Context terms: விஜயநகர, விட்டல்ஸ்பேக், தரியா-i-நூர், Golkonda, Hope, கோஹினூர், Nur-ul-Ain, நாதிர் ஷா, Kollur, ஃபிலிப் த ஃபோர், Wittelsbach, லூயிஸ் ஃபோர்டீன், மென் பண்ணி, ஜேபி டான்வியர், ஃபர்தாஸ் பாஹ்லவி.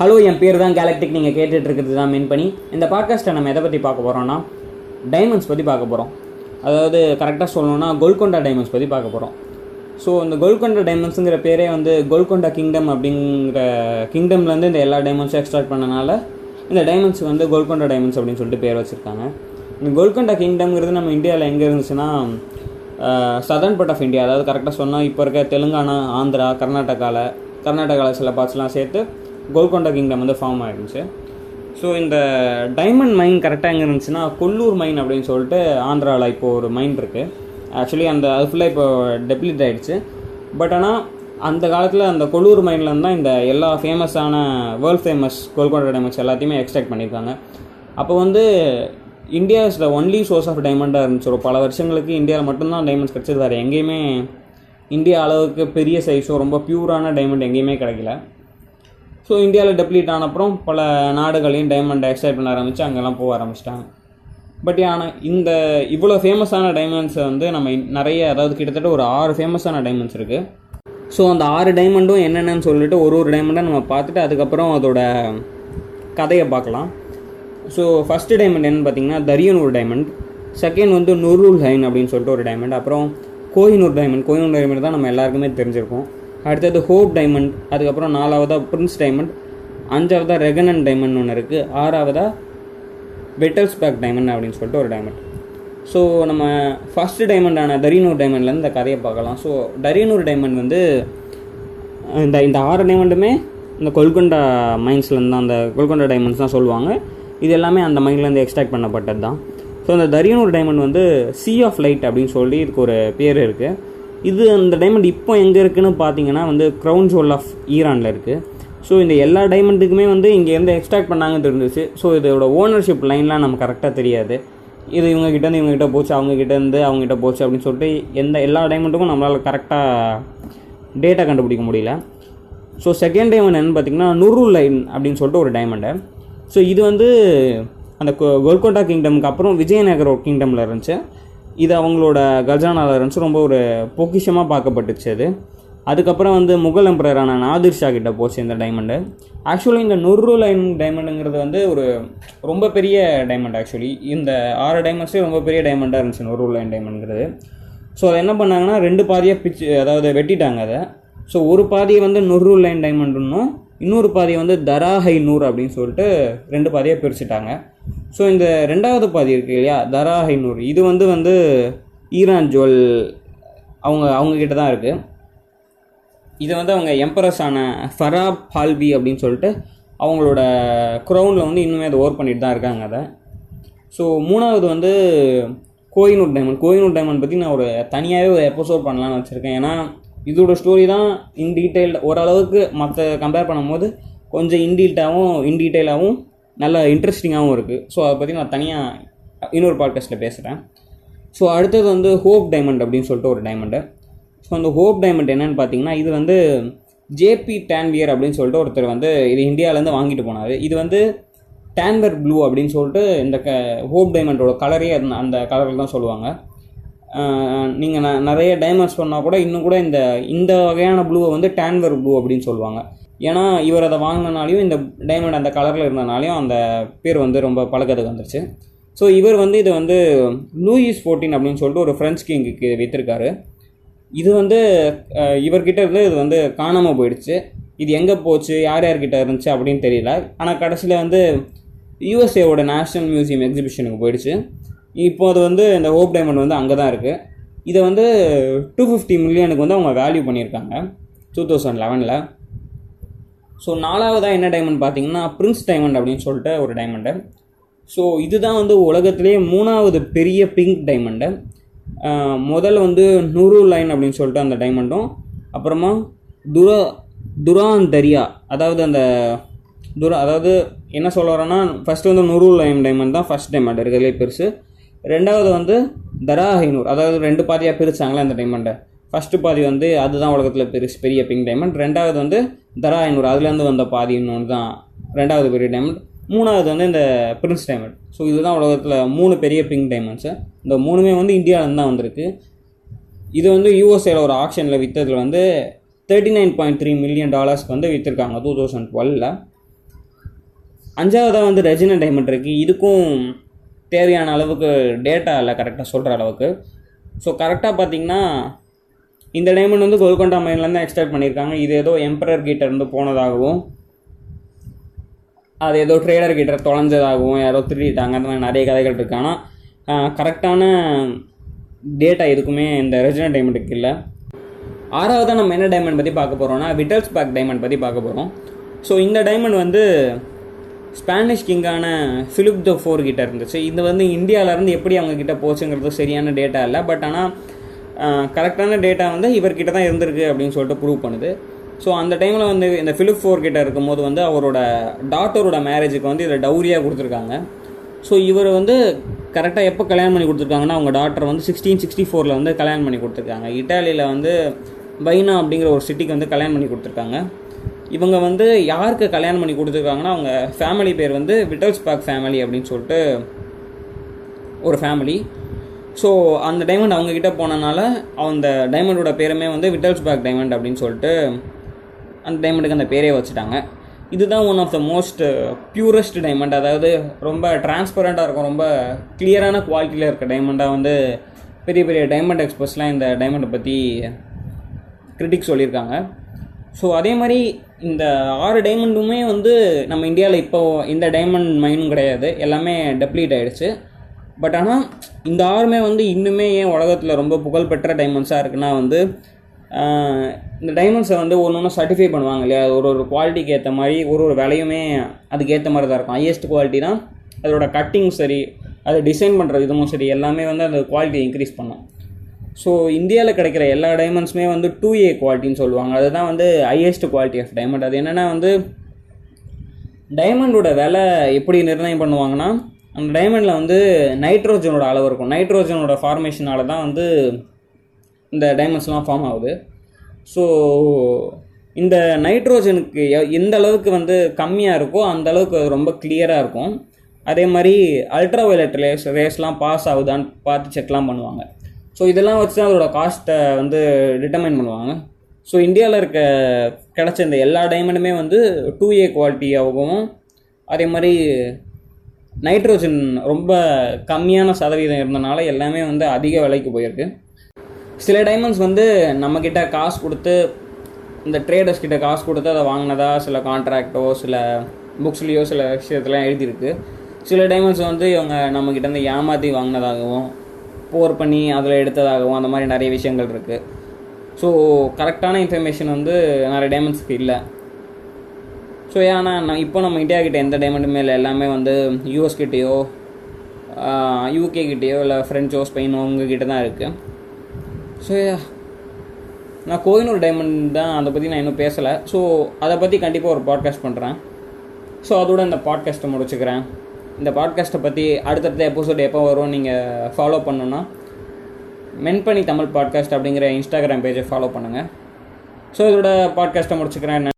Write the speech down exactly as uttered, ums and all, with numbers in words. Hello, என் பேர் தான் galactic. நீங்கள் கேட்டுட்டு இருக்கிறது தான் மென் பண்ணி. இந்த பாட்காஸ்ட்டை நம்ம எதை பற்றி பார்க்க போகிறோம்னா டைமண்ட்ஸ் பற்றி பார்க்க போகிறோம். அதாவது கரெக்டாக சொல்லணும்னா கோல்கொண்டா டைமண்ட்ஸ் பற்றி பார்க்க போகிறோம். ஸோ இந்த கோல்கொண்டா டைமண்ட்ஸுங்கிற பேரே வந்து கோல்கொண்டா கிங்டம் அப்படிங்கிற கிங்டம்லேருந்து இந்த எல்லா டைமண்ட்ஸும் எக்ஸ்ட்ராக்ட் பண்ணனால இந்த டைமண்ட்ஸ் வந்து கோல்கொண்டா டைமண்ட்ஸ் அப்படின்னு சொல்லிட்டு பேர் வச்சுருக்காங்க. இந்த கோல்கொண்டா கிங்டம்ங்கிறது நம்ம இந்தியாவில் எங்கே இருந்துச்சுன்னா சதர்ன் பார்ட் ஆஃப் இந்தியா, அதாவது கரெக்டாக சொன்னால் இப்போ இருக்க தெலுங்கானா, ஆந்திரா, கர்நாடகாவில் கர்நாடகாவில் சில பார்ட்ஸ்லாம் சேர்த்து கோல்கொண்டா கிங்டம் வந்து ஃபார்ம் ஆகிருந்துச்சு. ஸோ இந்த டைமண்ட் மைன் கரெக்டாக எங்கே இருந்துச்சுன்னா கொல்லூர் மைன் அப்படின்னு சொல்லிட்டு ஆந்திராவில் இப்போது ஒரு மைன் இருக்குது. ஆக்சுவலி அந்த அது ஃபுல்லாக இப்போது டெப்ளீட் ஆகிடுச்சு. பட் ஆனால் அந்த காலத்தில் அந்த கொல்லூர் மைனில் தான் இந்த எல்லா ஃபேமஸான வேர்ல்டு ஃபேமஸ் கோல்கொண்டா டைமண்ட்ஸ் எல்லாத்தையுமே எக்ஸ்ட்ராக்ட் பண்ணியிருக்காங்க. அப்போ வந்து India is the only source of டைமண்டாக இருந்துச்சு. ஒரு பல வருஷங்களுக்கு இந்தியாவில் மட்டும்தான் டைமண்ட்ஸ் கிடச்சது. வேறு எங்கேயுமே இந்தியா அளவுக்கு பெரிய சைஸோ ரொம்ப பியூரான டைமண்ட் எங்கேயுமே கிடைக்கல. ஸோ இந்தியாவில் டெப்ளீட் ஆனப்புறம் பல நாடுகளையும் டைமண்டை எக்ஸ்ட்ராக்ட் பண்ண ஆரம்பித்து அங்கெல்லாம் போக ஆரம்பிச்சிட்டாங்க. பட் ஆனால் இந்த இவ்வளோ ஃபேமஸான டைமண்ட்ஸை வந்து நம்ம நிறைய, அதாவது கிட்டத்தட்ட ஒரு ஆறு ஃபேமஸான டைமண்ட்ஸ் இருக்குது. ஸோ அந்த ஆறு டைமண்டும் என்னென்னு சொல்லிட்டு ஒரு ஒரு டைமண்டாக நம்ம பார்த்துட்டு அதுக்கப்புறம் அதோட கதையை பார்க்கலாம். ஸோ ஃபஸ்ட்டு டைமண்ட் என்னென்னு பார்த்தீங்கன்னா தரியா-i-நூர் டைமண்ட், செகண்ட் வந்து நூர்-உல்-ஐன் அப்படின்னு சொல்லிட்டு ஒரு டைமண்ட், அப்புறம் கோஹினூர் டைமண்ட். கோஹினூர் டைமண்ட் தான் நம்ம எல்லாருக்குமே தெரிஞ்சிருக்கோம். அடுத்தது ஹோப் டைமண்ட், அதுக்கப்புறம் நாலாவதாக பிரின்ஸ் டைமண்ட், அஞ்சாவதாக ரெகனன் டைமண்ட் ஒன்று இருக்குது, ஆறாவதாக விட்டல்ஸ்பேக் டைமண்ட் அப்படின்னு சொல்லிட்டு ஒரு டைமண்ட். ஸோ நம்ம ஃபஸ்ட்டு டைமண்டான தரியா-i-நூர் டைமண்ட்லேருந்து இந்த கதையை பார்க்கலாம். ஸோ தரியா-i-நூர் டைமண்ட் வந்து இந்த இந்த ஆறு டைமண்டுமே இந்த கோல்கொண்டா மைன்ஸ்லேருந்து தான், அந்த கோல்கொண்டா டைமண்ட்ஸ் தான் சொல்லுவாங்க. இது எல்லாமே அந்த மைன்லேருந்து எக்ஸ்ட்ராக்ட் பண்ணப்பட்டது தான். ஸோ அந்த தரியா-i-நூர் டைமண்ட் வந்து சீ ஆஃப் லைட் அப்படின்னு சொல்லி இதுக்கு ஒரு பேர் இருக்குது. இது அந்த டைமண்ட் இப்போ எங்கே இருக்குதுன்னு பார்த்தீங்கன்னா வந்து க்ரௌன் ஜுவல் ஆஃப் ஈரானில் இருக்குது. ஸோ இந்த எல்லா டைமண்டுக்குமே வந்து இங்கேருந்து எக்ஸ்ட்ராக்ட் பண்ணாங்கன்னு தெரிஞ்சிச்சு. ஸோ இதோட ஓனர்ஷிப் லைன்லாம் நம்ம கரெக்டாக தெரியாது. இது இவங்ககிட்டேருந்து இவங்ககிட்ட போச்சு, அவங்ககிட்டேருந்து அவங்ககிட்ட போச்சு அப்படின்னு சொல்லிட்டு எந்த எல்லா டைமண்ட்டுக்கும் நம்மளால் கரெக்டாக டேட்டா கண்டுபிடிக்க முடியல. ஸோ செகண்ட் டைமண்ட் என்னென்னு பார்த்தீங்கன்னா நூர்-உல்-ஐன் அப்படின்னு சொல்லிட்டு ஒரு டைமண்டு. ஸோ இது வந்து அந்த கோல்கொண்டா கிங்டமுக்கு அப்புறம் விஜயநகர கிங்டமில் இருந்துச்சு. இது அவங்களோட கஜானாவில் இருந்துச்சு. ரொம்ப ஒரு பொக்கிஷமாக பார்க்கப்பட்டுச்சு அது. அதுக்கப்புறம் வந்து முகல் எம்பரரான நாதிர் ஷா கிட்ட போச்சு இந்த டைமண்டு. ஆக்சுவலி இந்த நூர்-உல்-ஐன் டைமண்டுங்கிறது வந்து ஒரு ரொம்ப பெரிய டைமண்ட். ஆக்சுவலி இந்த ஆறு டைமண்ட்ஸே ரொம்ப பெரிய டைமண்டாக இருந்துச்சு நூர்-உல்-ஐன் டைமண்டுங்கிறது. ஸோ அதை என்ன பண்ணாங்கன்னா ரெண்டு பாதியாக பிச்சு, அதாவது வெட்டிட்டாங்க அதை. ஸோ ஒரு பாதியை வந்து நூர்-உல்-ஐன் டைமண்டுன்னும் இன்னொரு பாதியை வந்து தரா-i-நூர் அப்படின்னு சொல்லிட்டு ரெண்டு பாதியாக பிரிச்சுட்டாங்க. ஸோ இந்த ரெண்டாவது பாதி இருக்குது இல்லையா தரா-i-நூர், இது வந்து வந்து ஈரான் ஜுவல் அவங்க அவங்கக்கிட்ட தான் இருக்குது. இது வந்து அவங்க எம்பரஸான ஃபர்தாஸ் பாஹ்லவி அப்படின்னு சொல்லிட்டு அவங்களோட க்ரௌனில் வந்து இன்னுமே அதை ஓர் பண்ணிட்டு தான் இருக்காங்க அதை. ஸோ மூணாவது வந்து கோஹினூர் டைமண்ட். கோஹினூர் டைமண்ட் பற்றி நான் ஒரு தனியாகவே ஒரு எபிசோட் பண்ணலான்னு வச்சுருக்கேன். ஏன்னா இதோட ஸ்டோரி தான் இன் டீட்டெயில் ஓரளவுக்கு மற்ற கம்பேர் பண்ணும்போது கொஞ்சம் இன்டீட்டாகவும் இன் டீட்டெயிலாகவும் நல்ல இன்ட்ரெஸ்டிங்காகவும் இருக்குது. ஸோ அதை பற்றி நான் தனியாக இன்னொரு பாட்காஸ்ட்டில் பேசுகிறேன். ஸோ அடுத்தது வந்து ஹோப் டைமண்ட் அப்படின்னு சொல்லிட்டு ஒரு டைமண்டு. ஸோ அந்த ஹோப் டைமண்ட் என்னென்னு பார்த்தீங்கன்னா இது வந்து ஜேபி டான்வியர் அப்படின்னு சொல்லிட்டு ஒருத்தர் வந்து இது இந்தியாவிலேருந்து வாங்கிட்டு போனார். இது வந்து டான்வர் ப்ளூ அப்படின்னு சொல்லிட்டு இந்த க ஹோப் டைமண்டோட கலரே அந்த கலரில் தான் சொல்லுவாங்க. நீங்கள் ந நிறைய டைமண்ட்ஸ் பண்ணால் கூட இன்னும் கூட இந்த இந்த வகையான ப்ளூவை வந்து டான்வர் ப்ளூ அப்படின்னு சொல்லுவாங்க. ஏன்னா இவர் அதை வாங்கினாலையும் இந்த டைமண்ட் அந்த கலரில் இருந்தனாலையும் அந்த பேர் வந்து ரொம்ப பழக்கத்துக்கு வந்துருச்சு. ஸோ இவர் வந்து இதை வந்து லூயிஸ் ஃபோர்டீன் அப்படின்னு சொல்லிட்டு ஒரு ஃப்ரெஞ்சு கிங்குக்கு விற்றுருக்காரு. இது வந்து இவர்கிட்ட இருந்து இது வந்து காணாமல் போயிடுச்சு. இது எங்கே போச்சு, யார் யார்கிட்ட இருந்துச்சு அப்படின்னு தெரியல. ஆனால் கடைசியில் வந்து யூஎஸ்ஏவோட நேஷ்னல் மியூசியம் எக்ஸிபிஷனுக்கு போயிடுச்சு. இப்போ அது வந்து இந்த ஹோப் டைமண்ட் வந்து அங்கே தான் இருக்குது. இதை வந்து டூ ஃபிஃப்டி மில்லியனுக்கு வந்து அவங்க வேல்யூ பண்ணியிருக்காங்க டூ தௌசண்ட் லெவனில். ஸோ நாலாவதாக என்ன டைமண்ட் பார்த்தீங்கன்னா பிரின்ஸ் டைமண்ட் அப்படின்னு சொல்லிட்டு ஒரு டைமண்டு. ஸோ இதுதான் வந்து உலகத்துலேயே மூணாவது பெரிய பிங்க் டைமண்டு. முதல் வந்து நூர்-உல்-ஐன் அப்படின்னு சொல்லிட்டு அந்த டைமண்டும், அப்புறமா துரா துரான் தரியா, அதாவது அந்த துரா, அதாவது என்ன சொல்ல வரேன்னா ஃபஸ்ட்டு வந்து நூர்-உல்-ஐன் டைமண்ட் தான் ஃபஸ்ட் டைமண்ட் இருக்கிறதுலே பெருசு. ரெண்டாவது வந்து தரா-i-நூர், அதாவது ரெண்டு பாதியாக பிரித்தாங்களே அந்த டைமண்டை. ஃபஸ்ட்டு பாதி வந்து அதுதான் உலகத்தில் பெருசு பெரிய பிங்க் டைமண்ட். ரெண்டாவது வந்து தரா-i-நூர், அதுலேருந்து வந்த பாதி இன்னொன்று தான் ரெண்டாவது பெரிய டைமண்ட். மூணாவது வந்து இந்த பிரின்ஸ் டைமண்ட். ஸோ இதுதான் உலகத்தில் மூணு பெரிய பிங்க் டைமண்ட்ஸு. இந்த மூணுமே வந்து இந்தியாவிலேருந்து தான் வந்திருக்கு. இது வந்து யூஎஸ்ஏல ஒரு ஆக்ஷனில் விற்றதில் வந்து thirty nine point three million டாலர்ஸ்க்கு வந்து விற்றுருக்காங்க டூ தௌசண்ட் டுவெலில். அஞ்சாவதாக வந்து ரெஜினா டைமண்ட் இருக்குது. இதுக்கும் தேவையான அளவுக்கு டேட்டா இல்லை கரெக்டாக சொல்கிற அளவுக்கு. ஸோ கரெக்டாக பார்த்திங்கன்னா இந்த டைமண்ட் வந்து கோல்கொண்டா மைன்லேருந்து எக்ஸ்ட்ராக்ட் பண்ணியிருக்காங்க. இது ஏதோ எம்பரர் கிட்ட இருந்து போனதாகவும் அது ஏதோ ட்ரேடர் கிட்ட தொலைஞ்சதாகவும் யாரோ திருடிட்டாங்க, அந்த மாதிரி நிறைய கதைகள் இருக்குது. ஆனால் கரெக்டான டேட்டா எதுக்குமே இந்த ரெஜினா டைமண்ட்டுக்கு இல்லை. ஆறாவதாக நம்ம என்ன டைமண்ட் பற்றி பார்க்க போகிறோம்னா விட்டல்ஸ்பர்க் டைமண்ட் பற்றி பார்க்க போகிறோம். ஸோ இந்த டைமண்ட் வந்து ஸ்பானிஷ் கிங்கான ஃபிலிப் த ஃபோர் கிட்ட இருந்துச்சு. இது வந்து இந்தியாவிலேருந்து எப்படி அவங்கக்கிட்ட போச்சுங்கிறது சரியான டேட்டா இல்லை, பட் ஆனால் கரெக்டான டேட்டா வந்து இவர்கிட்ட தான் இருந்திருக்கு அப்படின்னு சொல்லிட்டு ப்ரூவ் பண்ணுது. ஸோ அந்த டைமில் வந்து இந்த ஃபிலிப் ஃபோர் கிட்ட இருக்கும்போது வந்து அவரோட டாட்டரோட மேரேஜுக்கு வந்து இதில் டௌரியாக கொடுத்துருக்காங்க. ஸோ இவர் வந்து கரெக்டாக எப்போ கல்யாணம் பண்ணி கொடுத்துருக்காங்கன்னா அவங்க டாட்டர் வந்து சிக்ஸ்டீன் சிக்ஸ்டி ஃபோரில் வந்து கல்யாணம் பண்ணி கொடுத்துருக்காங்க. இட்டாலியில் வந்து வைனா அப்படிங்கிற ஒரு சிட்டிக்கு வந்து கல்யாணம் பண்ணி கொடுத்துருக்காங்க. இவங்க வந்து யாருக்கு கல்யாணம் பண்ணி கொடுத்துருக்காங்கன்னா அவங்க ஃபேமிலி பேர் வந்து விட்டல்ஸ்பர்க் ஃபேமிலி அப்படின்னு சொல்லிட்டு ஒரு ஃபேமிலி. ஸோ அந்த டைமண்ட் அவங்கக்கிட்ட போனனால அந்த டைமண்டோட பேருமே வந்து விட்டல்ஸ்பர்க் டைமண்ட் அப்படின்னு சொல்லிட்டு அந்த டைமண்டுக்கு அந்த பேரே வச்சுட்டாங்க. இதுதான் one of the most purest diamond, அதாவது ரொம்ப டிரான்ஸ்பரண்ட்டாக இருக்கும், ரொம்ப கிளியரான குவாலிட்டியில் இருக்க டைமண்டாக வந்து பெரிய பெரிய டைமண்ட் எக்ஸ்பர்ட்ஸ்லாம் இந்த டைமண்டை பற்றி கிரிட்டிக்ஸ் சொல்லியிருக்காங்க. ஸோ அதே மாதிரி இந்த ஆறு டைமண்டுமே வந்து நம்ம இந்தியாவில் இப்போது இந்த டைமண்ட் மைனும் கிடையாது, எல்லாமே டெப்ளீட் ஆகிடுச்சு. பட் ஆனால் இந்த ஆறுமே வந்து இன்னுமே ஏன் உலகத்தில் ரொம்ப புகழ்பெற்ற டைமண்ட்ஸாக இருக்குன்னா வந்து இந்த டைமண்ட்ஸை வந்து ஒன்று ஒன்று சர்டிஃபை பண்ணுவாங்க இல்லையா, ஒரு ஒரு குவாலிட்டிக்கு ஏற்ற மாதிரி ஒரு ஒரு விலையுமே அதுக்கேற்ற மாதிரி தான் இருக்கும். ஹையஸ்ட் குவாலிட்டி தான் அதோட கட்டிங் சரி, அதை டிசைன் பண்ணுற விதமும் சரி, எல்லாமே வந்து அந்த குவாலிட்டியை இன்க்ரீஸ் பண்ணும். ஸோ இந்தியாவில் கிடைக்கிற எல்லா டைமண்ட்ஸுமே வந்து டூ ஏ குவாலிட்டின்னு சொல்லுவாங்க, அதுதான் வந்து ஹையஸ்ட் குவாலிட்டி ஆஃப் டைமண்ட். அது என்னென்னா வந்து டைமண்டோட விலை எப்படி நிர்ணயம் பண்ணுவாங்கன்னா அந்த டைமண்டில் வந்து நைட்ரோஜனோட அளவு இருக்கும். நைட்ரோஜனோட ஃபார்மேஷனால் தான் வந்து இந்த டைமண்ட்ஸ்லாம் ஃபார்ம் ஆகுது. ஸோ இந்த நைட்ரோஜனுக்கு எந்த அளவுக்கு வந்து கம்மியாக இருக்கோ அந்த அளவுக்கு அது ரொம்ப கிளியராக இருக்கும். அதே மாதிரி அல்ட்ரா வயலட் ரேஸ் ரேஸ்லாம் பாஸ் ஆகுதான்னு பார்த்து செக்லாம் பண்ணுவாங்க. ஸோ இதெல்லாம் வச்சு தான் அதோடய காஸ்ட்டை வந்து டிட்டர்மைன் பண்ணுவாங்க. ஸோ இந்தியாவில் இருக்க கிடச்ச இந்த எல்லா டைமண்டுமே வந்து டூ ஏ குவாலிட்டியாகவும் அதே மாதிரி நைட்ரோஜன் ரொம்ப கம்மியான சதவீதம் இருந்தனால எல்லாமே வந்து அதிக விலைக்கு போயிருக்கு. சில டைமண்ட்ஸ் வந்து நம்மக்கிட்ட காசு கொடுத்து இந்த ட்ரேடர்ஸ் கிட்ட காசு கொடுத்து அதை வாங்கினதா சில கான்ட்ராக்டோ சில புக்ஸ்லேயோ சில விஷயத்துலாம் எழுதியிருக்கு. சில டைமண்ட்ஸ் வந்து இவங்க நம்மக்கிட்ட வந்து ஏமாற்றி வாங்கினதாகவும் போர் பண்ணி அதில் எடுத்ததாகவும் அந்த மாதிரி நிறைய விஷயங்கள் இருக்குது. ஸோ கரெக்டான இன்ஃபர்மேஷன் வந்து நிறைய டைமண்ட்ஸுக்கு இல்லை. ஸோ ஏன்னா நான் இப்போ நம்ம இந்தியாக்கிட்ட எந்த டைமண்டுமே இல்லை, எல்லாமே வந்து யூஎஸ்கிட்டேயோ யூகே கிட்டேயோ இல்லை ஃப்ரெஞ்சோ ஸ்பெயினோ அவங்கக்கிட்ட தான் இருக்குது. ஸோ நான் கோஹினூர் டைமண்ட் தான், அதை பற்றி நான் இன்னும் பேசலை. ஸோ அதை பற்றி கண்டிப்பாக ஒரு பாட்காஸ்ட் பண்ணுறேன். ஸோ அதோட இந்த பாட்காஸ்ட்டை முடிச்சுக்கிறேன். இந்த பாட்காஸ்ட்டை பற்றி அடுத்தடுத்த எபிசோடு எப்போ வரும் நீங்கள் ஃபாலோ பண்ணணுன்னா மென் பண்ணி தமிழ் பாட்காஸ்ட் அப்படிங்கிற இன்ஸ்டாகிராம் பேஜை ஃபாலோ பண்ணுங்கள். ஸோ இதோட பாட்காஸ்ட்டை முடிச்சுக்கிறேன்.